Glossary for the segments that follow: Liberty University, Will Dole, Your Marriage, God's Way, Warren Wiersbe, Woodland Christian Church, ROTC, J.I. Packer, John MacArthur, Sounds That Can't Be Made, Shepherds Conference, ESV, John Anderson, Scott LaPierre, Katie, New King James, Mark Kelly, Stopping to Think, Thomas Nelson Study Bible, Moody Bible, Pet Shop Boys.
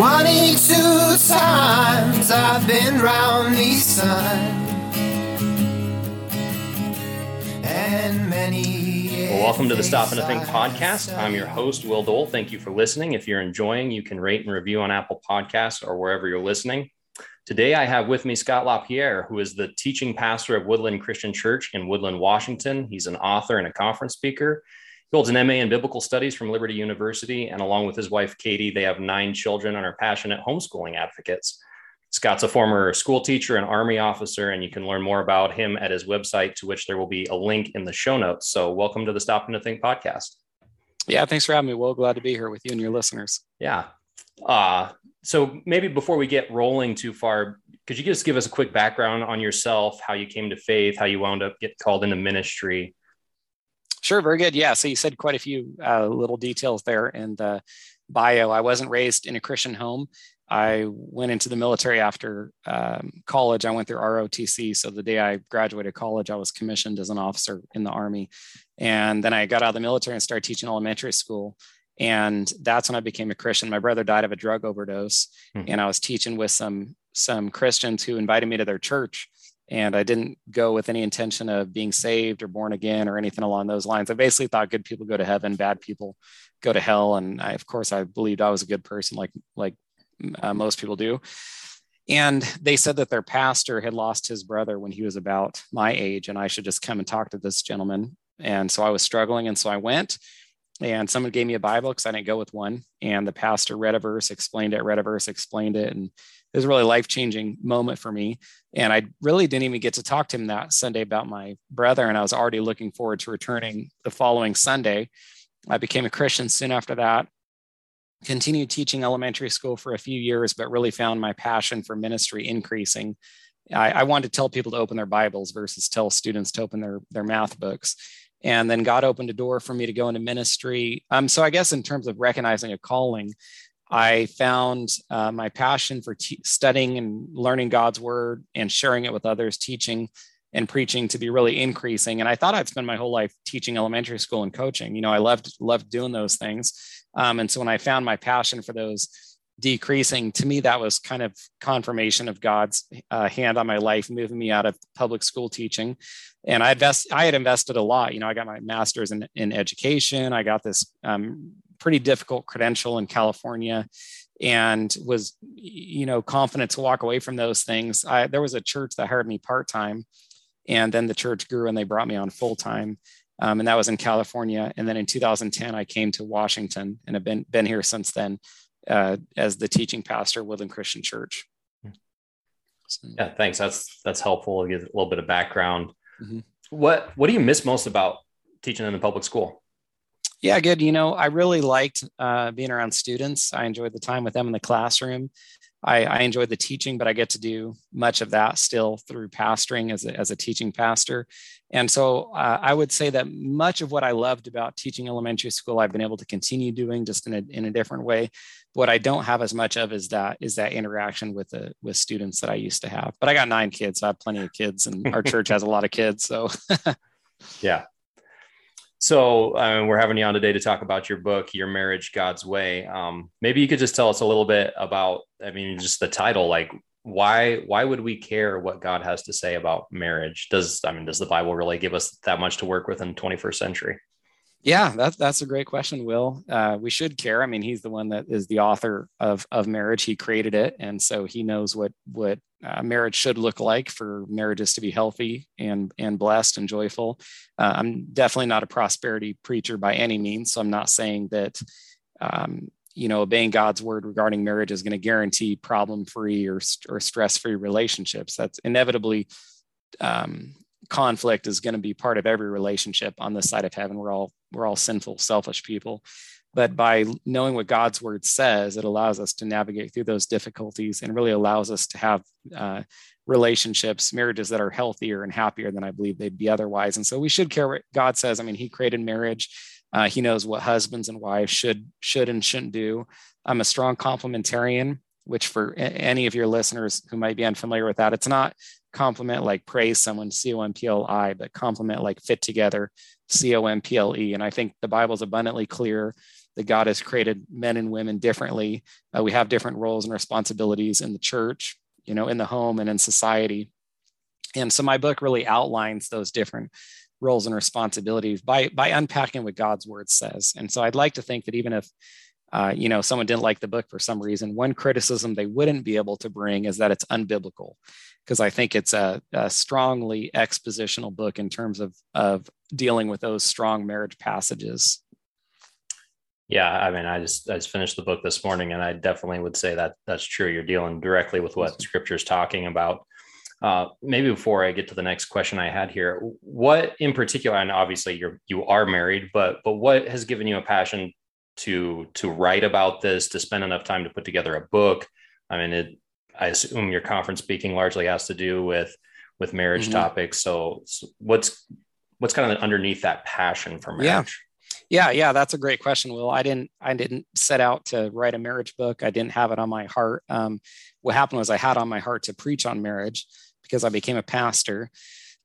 22 times I've been round these signs, and many. Well, welcome to the Stopping to Think podcast. I'm your host, Will Dole. Thank you for listening. If you're enjoying, you can rate and review on Apple Podcasts or wherever you're listening. Today, I have with me Scott LaPierre, who is the teaching pastor of Woodland Christian Church in Woodland, Washington. He's an author and a conference speaker. He holds an MA in Biblical Studies from Liberty University, and along with his wife, Katie, they have 9 children and are passionate homeschooling advocates. Scott's a former school teacher and Army officer, and you can learn more about him at his website, to which there will be a link in the show notes. So welcome to the Stopping to Think podcast. Yeah, thanks for having me, Will. Glad to be here with you and your listeners. Yeah. So maybe before we get rolling too far, could you just give us a quick background on yourself, how you came to faith, how you wound up getting called into ministry? Sure. Very good. Yeah. So you said quite a few little details there in the bio. I wasn't raised in a Christian home. I went into the military after college. I went through ROTC. So the day I graduated college, I was commissioned as an officer in the Army. And then I got out of the military and started teaching elementary school. And that's when I became a Christian. My brother died of a drug overdose. And I was teaching with some Christians who invited me to their church. And I didn't go with any intention of being saved or born again or anything along those lines. I basically thought good people go to heaven, bad people go to hell. And I, of course, I believed I was a good person, like most people do. And they said that their pastor had lost his brother when he was about my age, and I should just come and talk to this gentleman. And so I was struggling. And so I went, and someone gave me a Bible because I didn't go with one. And the pastor read a verse, explained it, read a verse, explained it. And it was a really life-changing moment for me. And I really didn't even get to talk to him that Sunday about my brother. And I was already looking forward to returning the following Sunday. I became a Christian soon after that, continued teaching elementary school for a few years, but really found my passion for ministry increasing. I wanted to tell people to open their Bibles versus tell students to open their math books. And then God opened a door for me to go into ministry. So I guess in terms of recognizing a calling, I found my passion for studying and learning God's word and sharing it with others, teaching and preaching, to be really increasing. And I thought I'd spend my whole life teaching elementary school and coaching. You know, I loved doing those things. And so when I found my passion for those decreasing, to me, that was kind of confirmation of God's hand on my life, moving me out of public school teaching. And I had invested a lot. You know, I got my master's in education. I got this pretty difficult credential in California, and was, you know, confident to walk away from those things. There was a church that hired me part-time, and then the church grew and they brought me on full-time. And that was in California. And then in 2010, I came to Washington and have been here since then as the teaching pastor of Woodland Christian Church. So, yeah, thanks. That's helpful. Give a little bit of background. Mm-hmm. What do you miss most about teaching in the public school? Yeah, good. You know, I really liked being around students. I enjoyed the time with them in the classroom. I enjoyed the teaching, but I get to do much of that still through pastoring as a teaching pastor. And so I would say that much of what I loved about teaching elementary school, I've been able to continue doing just in a different way. What I don't have as much of is that interaction with students that I used to have. But I got 9 kids. So I have plenty of kids, and our church has a lot of kids. So yeah. So we're having you on today to talk about your book, Your Marriage, God's Way. Maybe you could just tell us a little bit about, I mean, just the title, like why would we care what God has to say about marriage? Does the Bible really give us that much to work with in the 21st century? Yeah, that's a great question, Will. We should care. I mean, he's the one that is the author of marriage. He created it. And so he knows what marriage should look like for marriages to be healthy and blessed and joyful. I'm definitely not a prosperity preacher by any means. So I'm not saying that, you know, obeying God's word regarding marriage is going to guarantee problem-free or stress-free relationships. That's inevitably, conflict is going to be part of every relationship on this side of heaven. We're all sinful, selfish people, but by knowing what God's word says, it allows us to navigate through those difficulties and really allows us to have relationships, marriages that are healthier and happier than I believe they'd be otherwise. And so we should care what God says. I mean, he created marriage. He knows what husbands and wives should and shouldn't do. I'm a strong complementarian, which for any of your listeners who might be unfamiliar with that, it's not compliment like praise someone, C-O-M-P-L-I, but compliment like fit together, C-O-M-P-L-E. And I think the Bible's abundantly clear that God has created men and women differently. We have different roles and responsibilities in the church, you know, in the home and in society. And so my book really outlines those different roles and responsibilities by unpacking what God's word says. And so I'd like to think that even if, you know, someone didn't like the book for some reason, one criticism they wouldn't be able to bring is that it's unbiblical, because I think it's a strongly expositional book in terms of dealing with those strong marriage passages. Yeah, I mean, I just finished the book this morning, and I definitely would say that that's true. You're dealing directly with what Scripture is talking about. Maybe before I get to the next question I had here, what in particular, and obviously you are married, but what has given you a passion to write about this, to spend enough time to put together a book? I mean, I assume your conference speaking largely has to do with marriage mm-hmm. topics. So what's kind of underneath that passion for marriage? Yeah. That's a great question, Will. I didn't set out to write a marriage book. I didn't have it on my heart. What happened was I had on my heart to preach on marriage because I became a pastor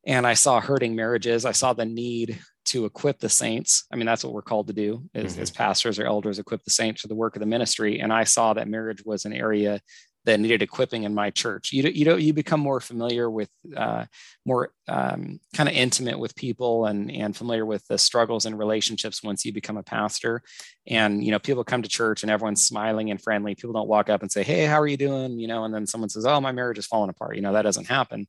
and I saw hurting marriages. I saw the need to equip the saints. I mean, that's what we're called to do is, mm-hmm. as pastors or elders, equip the saints for the work of the ministry. And I saw that marriage was an area that needed equipping in my church. You become more familiar with, more kind of intimate with people and familiar with the struggles and relationships once you become a pastor. And, you know, people come to church and everyone's smiling and friendly. People don't walk up and say, "Hey, how are you doing?" You know, and then someone says, "Oh, my marriage is falling apart." You know, that doesn't happen.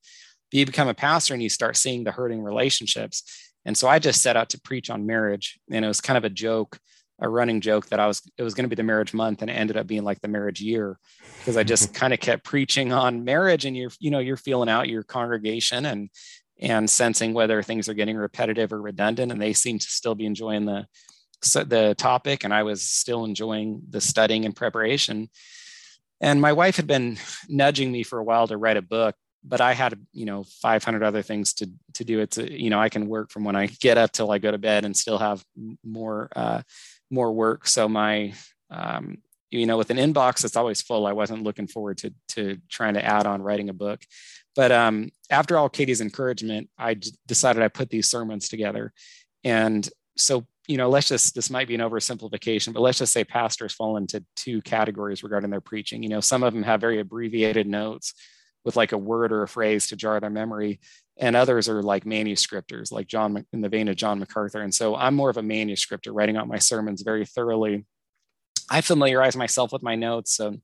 But you become a pastor and you start seeing the hurting relationships. And so I just set out to preach on marriage. And it was kind of a joke, a running joke that it was going to be the marriage month, and it ended up being like the marriage year, because I just kind of kept preaching on marriage. And you're feeling out your congregation and sensing whether things are getting repetitive or redundant. And they seem to still be enjoying the topic. And I was still enjoying the studying and preparation. And my wife had been nudging me for a while to write a book, but I had, you know, 500 other things to do. It's, you know, I can work from when I get up till I go to bed and still have more work. So my, you know, with an inbox that's always full, I wasn't looking forward to trying to add on writing a book. But after all Katie's encouragement, I decided I put these sermons together. And so, you know, this might be an oversimplification, but let's just say pastors fall into two categories regarding their preaching. You know, some of them have very abbreviated notes with like a word or a phrase to jar their memory. And others are like manuscripters, like John, in the vein of John MacArthur. And so I'm more of a manuscripter, writing out my sermons very thoroughly. I familiarize myself with my notes. So,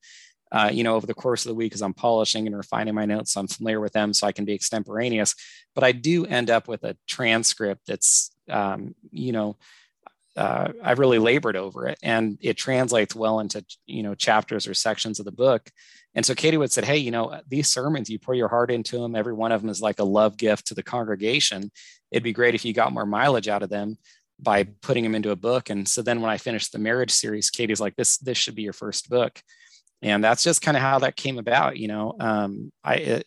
you know, over the course of the week, as I'm polishing and refining my notes, I'm familiar with them so I can be extemporaneous. But I do end up with a transcript that's, you know, I've really labored over it, and it translates well into, you know, chapters or sections of the book. And so Katie would say, "Hey, you know, these sermons, you pour your heart into them. Every one of them is like a love gift to the congregation. It'd be great if you got more mileage out of them by putting them into a book." And so then when I finished the marriage series, Katie's like, this should be your first book. And that's just kind of how that came about. You know,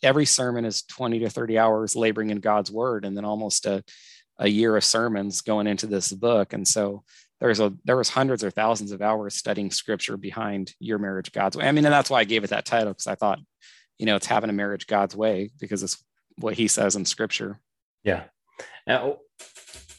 every sermon is 20 to 30 hours laboring in God's word, and then almost a year of sermons going into this book. And so there was hundreds or thousands of hours studying scripture behind Your Marriage, God's Way. I mean, and that's why I gave it that title, because I thought, you know, it's having a marriage God's way, because it's what he says in scripture. Yeah. Now,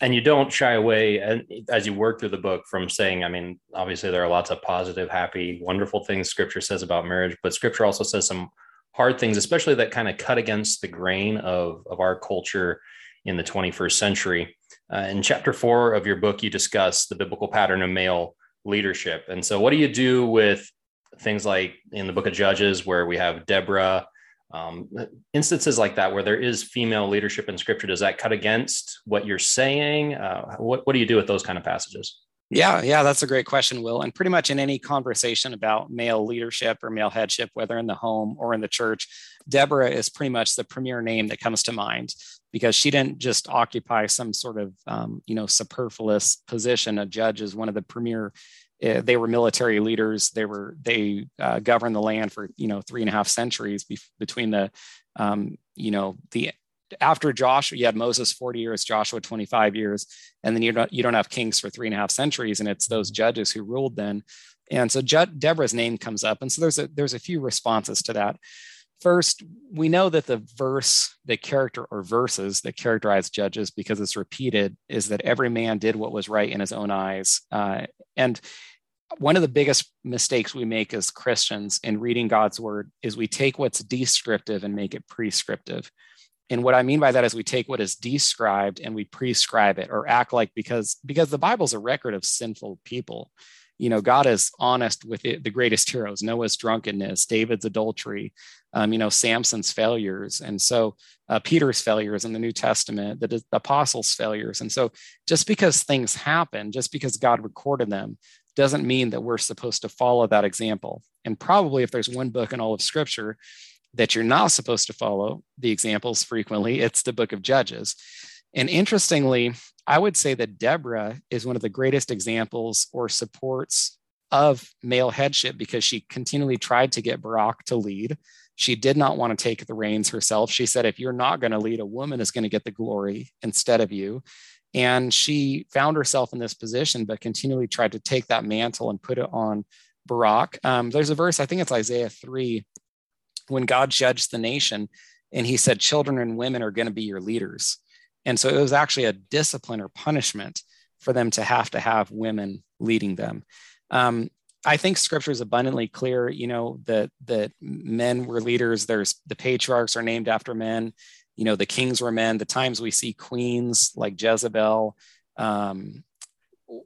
and you don't shy away, and as you work through the book, from saying, I mean, obviously there are lots of positive, happy, wonderful things scripture says about marriage, but scripture also says some hard things, especially that kind of cut against the grain of our culture in the 21st century. In chapter 4 of your book, you discuss the biblical pattern of male leadership. And so what do you do with things like in the book of Judges, where we have Deborah, instances like that, where there is female leadership in scripture? Does that cut against what you're saying? What do you do with those kind of passages? Yeah, that's a great question, Will. And pretty much in any conversation about male leadership or male headship, whether in the home or in the church, Deborah is pretty much the premier name that comes to mind, because she didn't just occupy some sort of, you know, superfluous position. A judge is one of the premier. They were military leaders. They governed the land for, you know, 3.5 centuries between the, you know, the. After Joshua, you had Moses 40 years, Joshua 25 years, and then you don't have kings for 3.5 centuries, and it's those judges who ruled then. And so Deborah's name comes up, and so there's a few responses to that. First, we know that the verse, the character or verses that characterize Judges, because it's repeated, is that every man did what was right in his own eyes, and one of the biggest mistakes we make as Christians in reading God's word is we take what's descriptive and make it prescriptive. And what I mean by that is we take what is described and we prescribe it, or act like, because the Bible's a record of sinful people. You know, God is honest with it, the greatest heroes, Noah's drunkenness, David's adultery, Samson's failures. And so Peter's failures in the New Testament, the apostles' failures. And so just because things happen, just because God recorded them, doesn't mean that we're supposed to follow that example. And probably if there's one book in all of Scripture that you're not supposed to follow the examples frequently, it's the book of Judges. And interestingly, I would say that Deborah is one of the greatest examples or supports of male headship, because she continually tried to get Barak to lead. She did not want to take the reins herself. She said, if you're not going to lead, a woman is going to get the glory instead of you. And she found herself in this position, but continually tried to take that mantle and put it on Barak. There's a verse, I think it's Isaiah 3, when God judged the nation, and he said, children and women are going to be your leaders. And so it was actually a discipline or punishment for them to have women leading them. I think Scripture is abundantly clear, that men were leaders. There's the patriarchs are named after men. The kings were men. The times we see queens like Jezebel,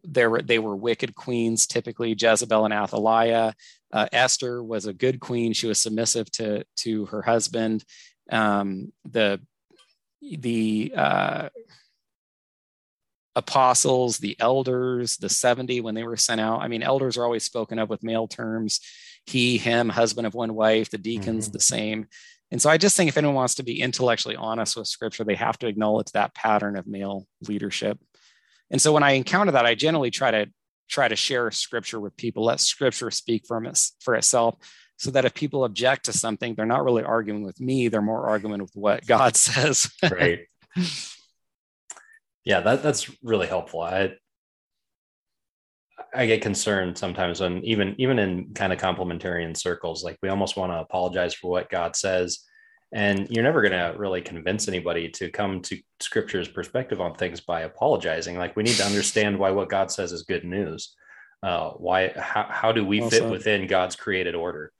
they were wicked queens, typically Jezebel and Athaliah. Esther was a good queen. She was submissive to her husband. The apostles, the elders, the 70 when they were sent out. I mean, elders are always spoken of with male terms. He, him, husband of one wife, the deacons, the same. And so I just think if anyone wants to be intellectually honest with Scripture, they have to acknowledge that pattern of male leadership. And so when I encounter that, I generally try to share Scripture with people, let Scripture speak for itself, so that if people object to something, they're not really arguing with me, they're more arguing with what God says. Right. Yeah, that's really helpful. I get concerned sometimes when even in kind of complementarian circles, like we almost want to apologize for what God says, and you're never going to really convince anybody to come to Scripture's perspective on things by apologizing. Like, we need to understand why what God says is good news. How do we fit within God's created order?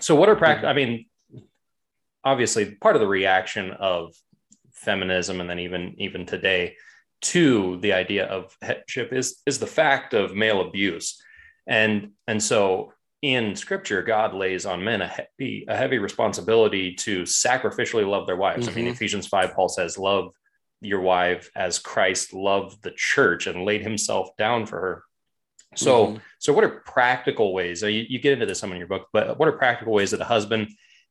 So what are practice? I mean, obviously part of the reaction of feminism, and then even today, to the idea of headship is the fact of male abuse. And so in Scripture, God lays on men a heavy responsibility to sacrificially love their wives. I mean, Ephesians 5, Paul says, love your wife as Christ loved the church and laid himself down for her. So what are practical ways? You get into this some in your book, but what are practical ways that a husband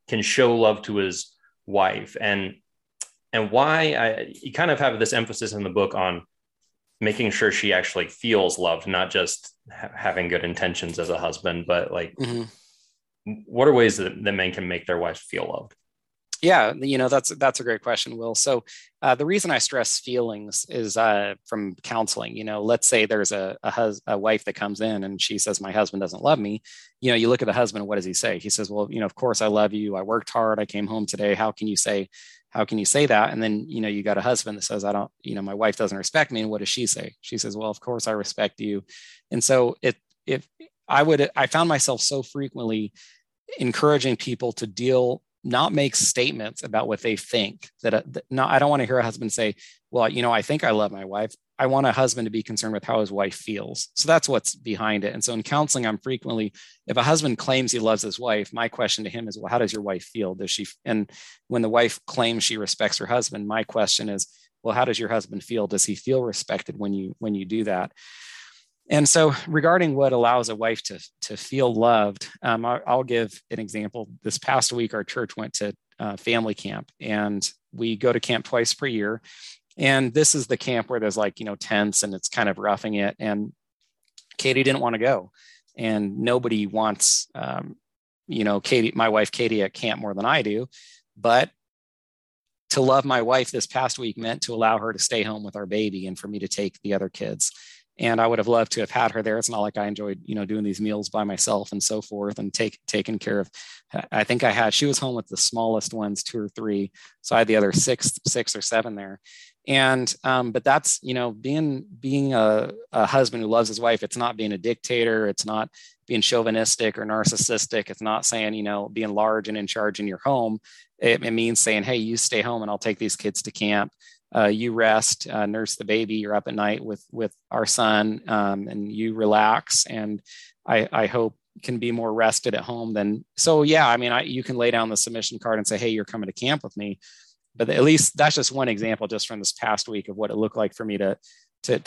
can show love to his wife? And why you kind of have this emphasis in the book on making sure she actually feels loved, not just having good intentions as a husband, but like, what are ways that men can make their wives feel loved? Yeah, that's a great question, Will. So the reason I stress feelings is from counseling. Let's say there's a wife that comes in and she says, my husband doesn't love me. You look at the husband, what does he say? He says, well, of course I love you. I worked hard. I came home today. How can you say that? And then, you got a husband that says, my wife doesn't respect me. And what does she say? She says, well, of course I respect you. And so I found myself so frequently encouraging people to not make statements about what they think I don't want to hear a husband say, well, I think I love my wife. I want a husband to be concerned with how his wife feels. So that's what's behind it. And so in counseling, I'm frequently, if a husband claims he loves his wife, my question to him is, well, how does your wife feel? And when the wife claims she respects her husband, my question is, well, how does your husband feel? Does he feel respected when you do that? And so regarding what allows a wife to feel loved, I'll give an example. This past week, our church went to family camp, and we go to camp twice per year. And this is the camp where there's tents and it's kind of roughing it. And Katie didn't want to go, and nobody wants, my wife, Katie, at camp more than I do. But to love my wife this past week meant to allow her to stay home with our baby and for me to take the other kids. And I would have loved to have had her there. It's not like I enjoyed, doing these meals by myself and so forth and taken care of. I think she was home with the smallest ones, 2 or 3. So I had the other six or seven there. And but that's, you know, being a husband who loves his wife. It's not being a dictator. It's not being chauvinistic or narcissistic. It's not saying, you know, being large and in charge in your home. It means saying, hey, you stay home and I'll take these kids to camp. You rest, nurse the baby. You're up at night with our son, and you relax. And I hope can be more rested at home than. So, yeah, I mean, you can lay down the submission card and say, hey, you're coming to camp with me. But at least that's just one example just from this past week of what it looked like for me to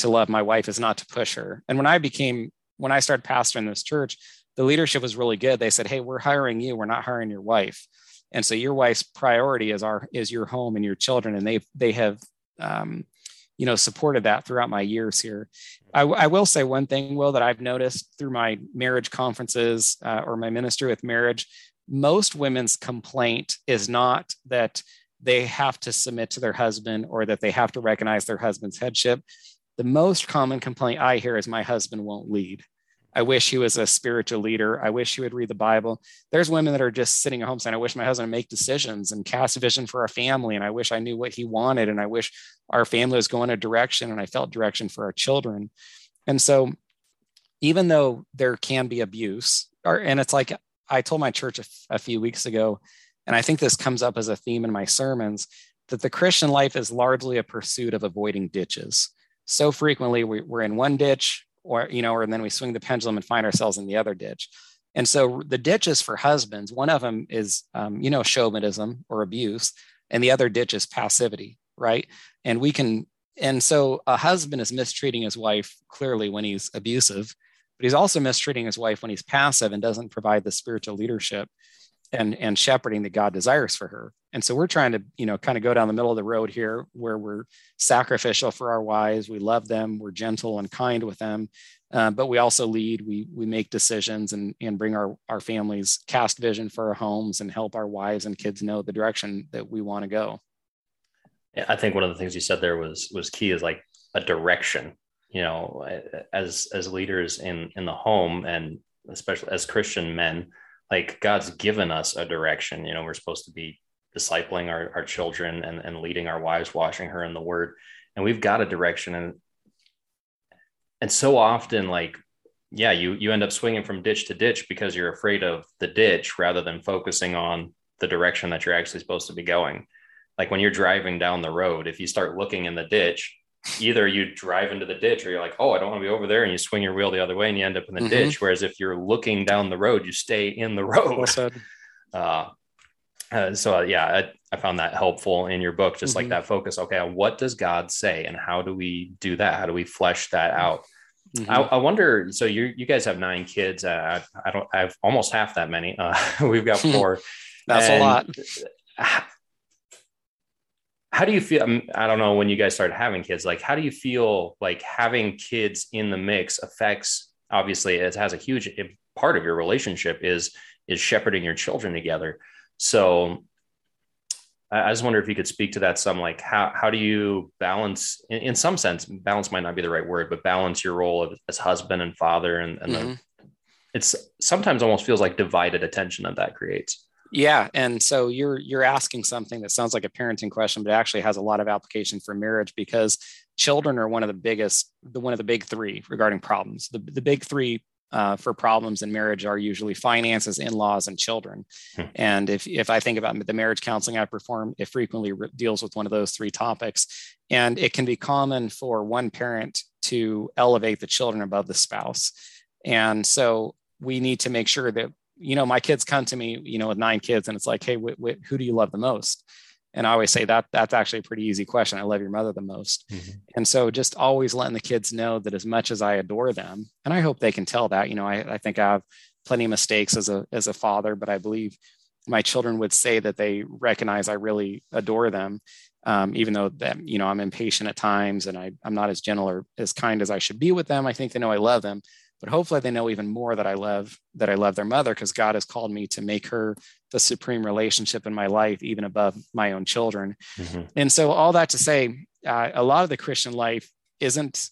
love my wife is not to push her. And when I started pastoring this church, the leadership was really good. They said, hey, we're hiring you. We're not hiring your wife. And so your wife's priority is your home and your children. And they have, you know, supported that throughout my years here. I will say one thing, Will, that I've noticed through my marriage conferences or my ministry with marriage, most women's complaint is not that they have to submit to their husband or that they have to recognize their husband's headship. The most common complaint I hear is my husband won't lead. I wish he was a spiritual leader. I wish he would read the Bible. There's women that are just sitting at home saying, I wish my husband would make decisions and cast a vision for our family. And I wish I knew what he wanted. And I wish our family was going a direction and I felt direction for our children. And so even though there can be abuse, and it's like, I told my church a few weeks ago, and I think this comes up as a theme in my sermons, that the Christian life is largely a pursuit of avoiding ditches. So frequently we're in one ditch, or, you know, or then we swing the pendulum and find ourselves in the other ditch. And so the ditches for husbands, one of them is, you know, chauvinism or abuse, and the other ditch is passivity, right? And so a husband is mistreating his wife clearly when he's abusive, but he's also mistreating his wife when he's passive and doesn't provide the spiritual leadership and shepherding that God desires for her. And so we're trying to, you know, kind of go down the middle of the road here where we're sacrificial for our wives. We love them. We're gentle and kind with them. But we also lead, we make decisions and bring our families, cast vision for our homes and help our wives and kids know the direction that we want to go. Yeah, I think one of the things you said there was key is like a direction, you know, as leaders in the home and especially as Christian men, like God's given us a direction. You know, we're supposed to be discipling our children and leading our wives, washing her in the word. And we've got a direction. And so often, like, yeah, you end up swinging from ditch to ditch because you're afraid of the ditch rather than focusing on the direction that you're actually supposed to be going. Like when you're driving down the road, if you start looking in the ditch, either you drive into the ditch or you're like, oh, I don't want to be over there. And you swing your wheel the other way and you end up in the ditch. Whereas if you're looking down the road, you stay in the road. I found that helpful in your book, just like that focus. Okay. On what does God say? And how do we do that? How do we flesh that out? I wonder, so you guys have 9 kids. I have almost half that many. We've got 4. That's a lot. How do you feel? I don't know when you guys started having kids, like, how do you feel like having kids in the mix affects, obviously it has a huge part of your relationship is shepherding your children together. So I just wonder if you could speak to that some, like how do you balance in some sense, balance might not be the right word, but balance your role as husband and father. And it's sometimes almost feels like divided attention that creates. Yeah. And so you're asking something that sounds like a parenting question, but actually has a lot of application for marriage because children are one of the big three regarding problems. The big three for problems in marriage are usually finances, in-laws, and children. And if I think about the marriage counseling I perform, it frequently deals with one of those 3 topics. And it can be common for one parent to elevate the children above the spouse. And so we need to make sure that, you know, my kids come to me, you know, with 9 kids and it's like, hey, who do you love the most? And I always say that's actually a pretty easy question. I love your mother the most. And so just always letting the kids know that as much as I adore them, and I hope they can tell that, you know, I think I have plenty of mistakes as a father, but I believe my children would say that they recognize I really adore them. Even though that, you know, I'm impatient at times and I'm not as gentle or as kind as I should be with them. I think they know I love them. But hopefully they know even more that I love their mother because God has called me to make her the supreme relationship in my life, even above my own children. And so all that to say, a lot of the Christian life isn't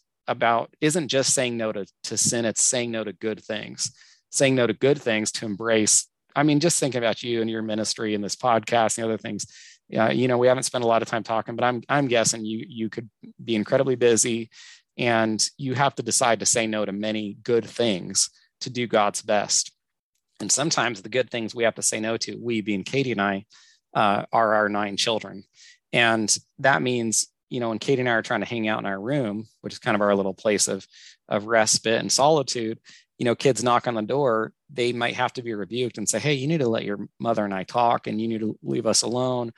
just saying no to sin. It's saying no to good things to embrace. I mean, just think about you and your ministry and this podcast and the other things. you know, we haven't spent a lot of time talking, but I'm guessing you could be incredibly busy, and you have to decide to say no to many good things to do God's best. And sometimes the good things we have to say no to, we being Katie and I, are our 9 children. And that means, you know, when Katie and I are trying to hang out in our room, which is kind of our little place of respite and solitude, you know, kids knock on the door, they might have to be rebuked and say, hey, you need to let your mother and I talk, and you need to leave us alone.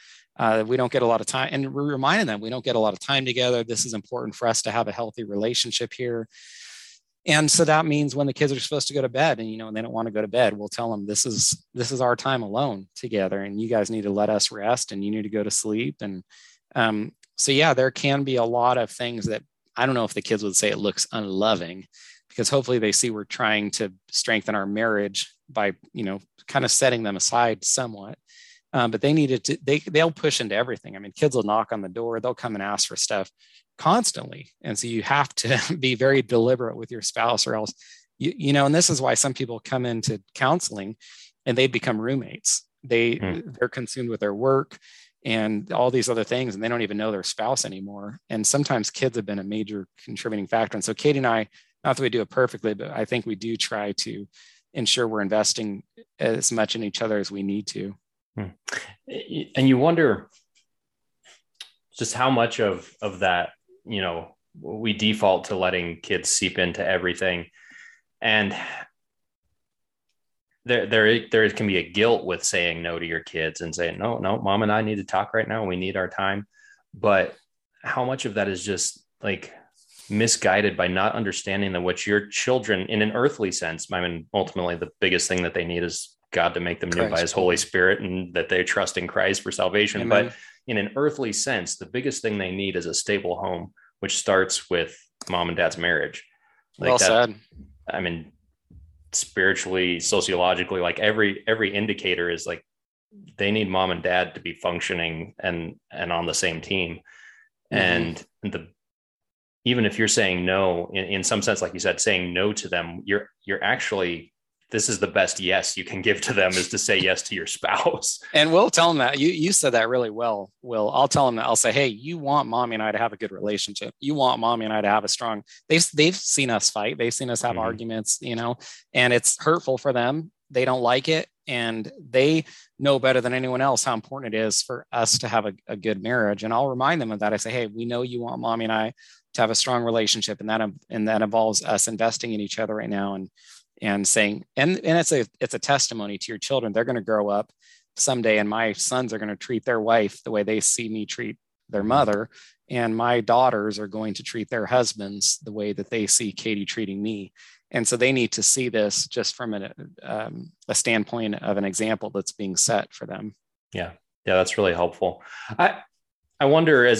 We don't get a lot of time. And we're reminding them, we don't get a lot of time together. This is important for us to have a healthy relationship here. And so that means when the kids are supposed to go to bed and, you know, and they don't want to go to bed, we'll tell them this is our time alone together, and you guys need to let us rest, and you need to go to sleep. And so, yeah, there can be a lot of things that I don't know if the kids would say it looks unloving, because hopefully they see we're trying to strengthen our marriage by, you know, kind of setting them aside somewhat. But they needed to, they'll push into everything. I mean, kids will knock on the door, they'll come and ask for stuff constantly. And so you have to be very deliberate with your spouse, or else, you know, and this is why some people come into counseling and they become roommates. They're consumed with their work and all these other things, and they don't even know their spouse anymore. And sometimes kids have been a major contributing factor. And so Katie and I, not that we do it perfectly, but I think we do try to ensure we're investing as much in each other as we need to. And you wonder just how much of that, you know, we default to letting kids seep into everything. And there can be a guilt with saying no to your kids and saying, no, mom and I need to talk right now. We need our time. But how much of that is just like misguided by not understanding that what your children in an earthly sense, I mean, ultimately the biggest thing that they need is God to make them new by his Holy Spirit, and that they trust in Christ for salvation. Amen. But in an earthly sense, the biggest thing they need is a stable home, which starts with mom and dad's marriage. Like well said. I mean, spiritually, sociologically, like every indicator is like they need mom and dad to be functioning and on the same team. Mm-hmm. And even if you're saying no, in some sense, like you said, saying no to them, you're actually, this is the best yes you can give to them, is to say yes to your spouse. And we'll tell them that. You said that really well, Will. I'll tell them that. I'll say, hey, you want mommy and I to have a good relationship. You want mommy and I to have a strong, they've seen us fight. They've seen us have arguments, you know, and it's hurtful for them. They don't like it. And they know better than anyone else how important it is for us to have a good marriage. And I'll remind them of that. I say, hey, we know you want mommy and I to have a strong relationship. And that involves us investing in each other right now. And saying, and it's a testimony to your children. They're going to grow up someday, and my sons are going to treat their wife the way they see me treat their mother, and my daughters are going to treat their husbands the way that they see Katie treating me. And so they need to see this just from a standpoint of an example that's being set for them. Yeah, that's really helpful. I wonder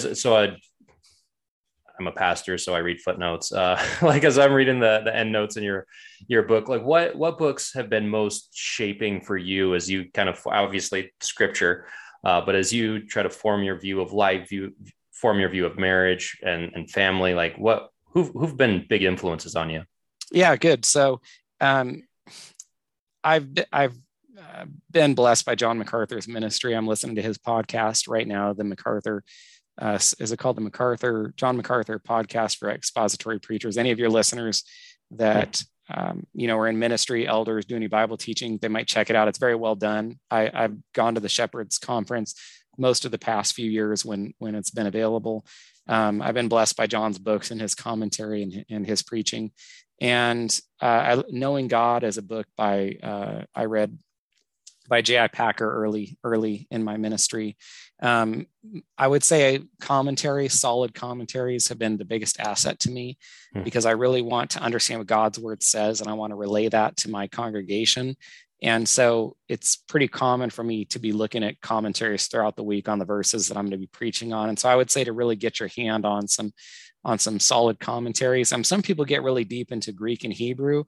I'm a pastor, so I read footnotes. Like as I'm reading the end notes in your book, like what books have been most shaping for you as you kind of obviously scripture, but as you try to form your view of life, form your view of marriage and family, like who've been big influences on you? Yeah, good. So I've been blessed by John MacArthur's ministry. I'm listening to his podcast right now, the MacArthur. Is it called the John MacArthur podcast for expository preachers? Any of your listeners that, you know, are in ministry, elders, do any Bible teaching, they might check it out. It's very well done. I've gone to the Shepherds Conference most of the past few years when it's been available. I've been blessed by John's books and his commentary and his preaching. And Knowing God is a book I read by J.I. Packer early in my ministry. I would say solid commentaries have been the biggest asset to me, because I really want to understand what God's word says, and I want to relay that to my congregation. And so it's pretty common for me to be looking at commentaries throughout the week on the verses that I'm going to be preaching on. And so I would say to really get your hand on some solid commentaries. Some people get really deep into Greek and Hebrew,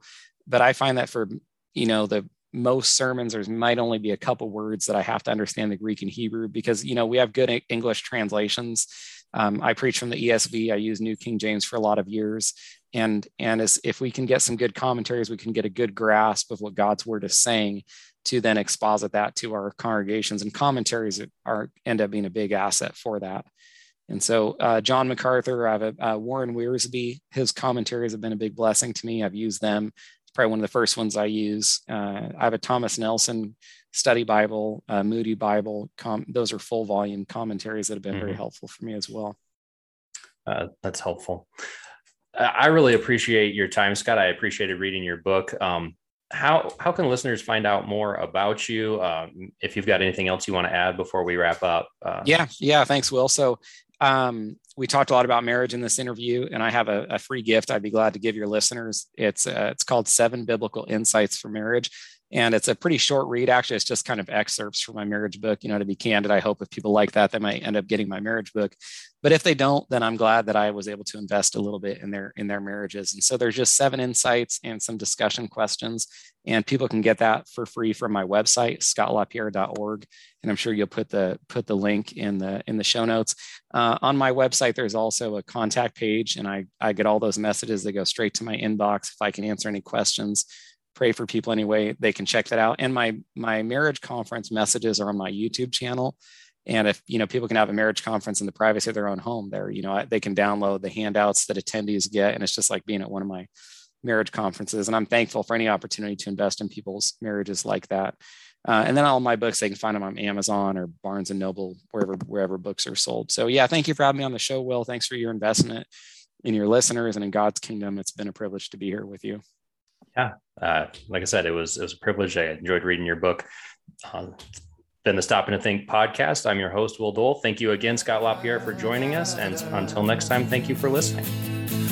but I find that for, you know, most sermons, there might only be a couple words that I have to understand the Greek and Hebrew, because, you know, we have good English translations. I preach from the ESV. I use New King James for a lot of years. And as if we can get some good commentaries, we can get a good grasp of what God's word is saying to then exposit that to our congregations, and commentaries end up being a big asset for that. And so John MacArthur, I have Warren Wiersbe, his commentaries have been a big blessing to me. I've used them. It's probably one of the first ones I use. I have a Thomas Nelson Study Bible, Moody Bible. Those are full volume commentaries that have been very helpful for me as well. That's helpful. I really appreciate your time, Scott. I appreciated reading your book. How can listeners find out more about you? If you've got anything else you want to add before we wrap up. Yeah. Thanks, Will. So we talked a lot about marriage in this interview, and I have a free gift I'd be glad to give your listeners. It's called 7 Biblical Insights for Marriage. And it's a pretty short read. Actually, it's just kind of excerpts from my marriage book. You know, to be candid, I hope if people like that, they might end up getting my marriage book. But if they don't, then I'm glad that I was able to invest a little bit in their marriages. And so there's just 7 insights and some discussion questions. And people can get that for free from my website, ScottLaPierre.org. And I'm sure you'll put the link in the show notes. On my website, there's also a contact page, and I get all those messages that go straight to my inbox. If I can answer any questions, pray for people anyway, they can check that out. And my marriage conference messages are on my YouTube channel. And if, you know, people can have a marriage conference in the privacy of their own home there, you know, they can download the handouts that attendees get. And it's just like being at one of my marriage conferences. And I'm thankful for any opportunity to invest in people's marriages like that. And then all my books, they can find them on Amazon or Barnes and Noble, wherever books are sold. So yeah, thank you for having me on the show, Will. Thanks for your investment in your listeners and in God's kingdom. It's been a privilege to be here with you. Yeah. Like I said, it was a privilege. I enjoyed reading your book. Been the Stopping to Think podcast. I'm your host, Will Dole. Thank you again, Scott LaPierre, for joining us. And until next time, thank you for listening.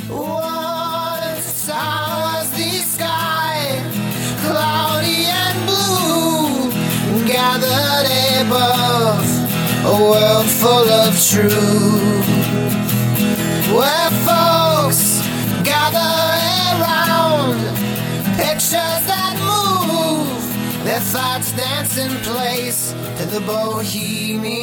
Once I was the sky, cloudy and blue, gathered above a world full of truth, where folks gather around, pictures that move, their thoughts dance in place to the Bohemian